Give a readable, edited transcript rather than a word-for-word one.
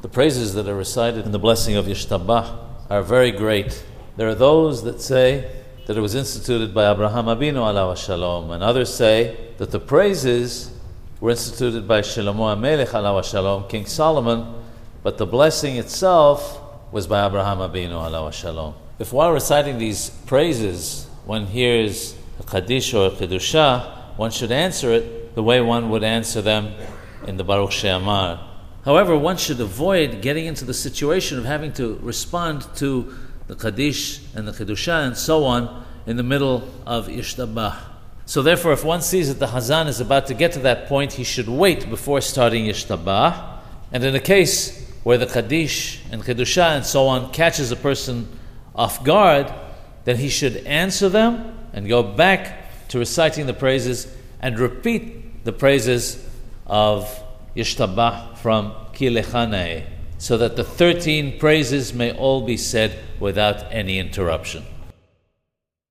The praises that are recited in the blessing of Yishtabbah are very great. There are those that say that it was instituted by Abraham Abinu, Alav Hashalom, and others say that the praises were instituted by Shlomo HaMelech, Alav Hashalom, King Solomon, but the blessing itself was by Abraham Abinu, Alav Hashalom. If while reciting these praises one hears a Kaddish or a Kedushah, one should answer it the way one would answer them in the Baruch She'Amar. However, one should avoid getting into the situation of having to respond to the Kaddish and the Kedushah and so on in the middle of Yishtabbah. So therefore, if one sees that the Hazan is about to get to that point, he should wait before starting Yishtabbah. And in a case where the Kaddish and Kedushah and so on catches a person off guard, then he should answer them and go back to reciting the praises and repeat the praises of Yishtabbah from Kil'eHane, so that the 13 praises may all be said without any interruption.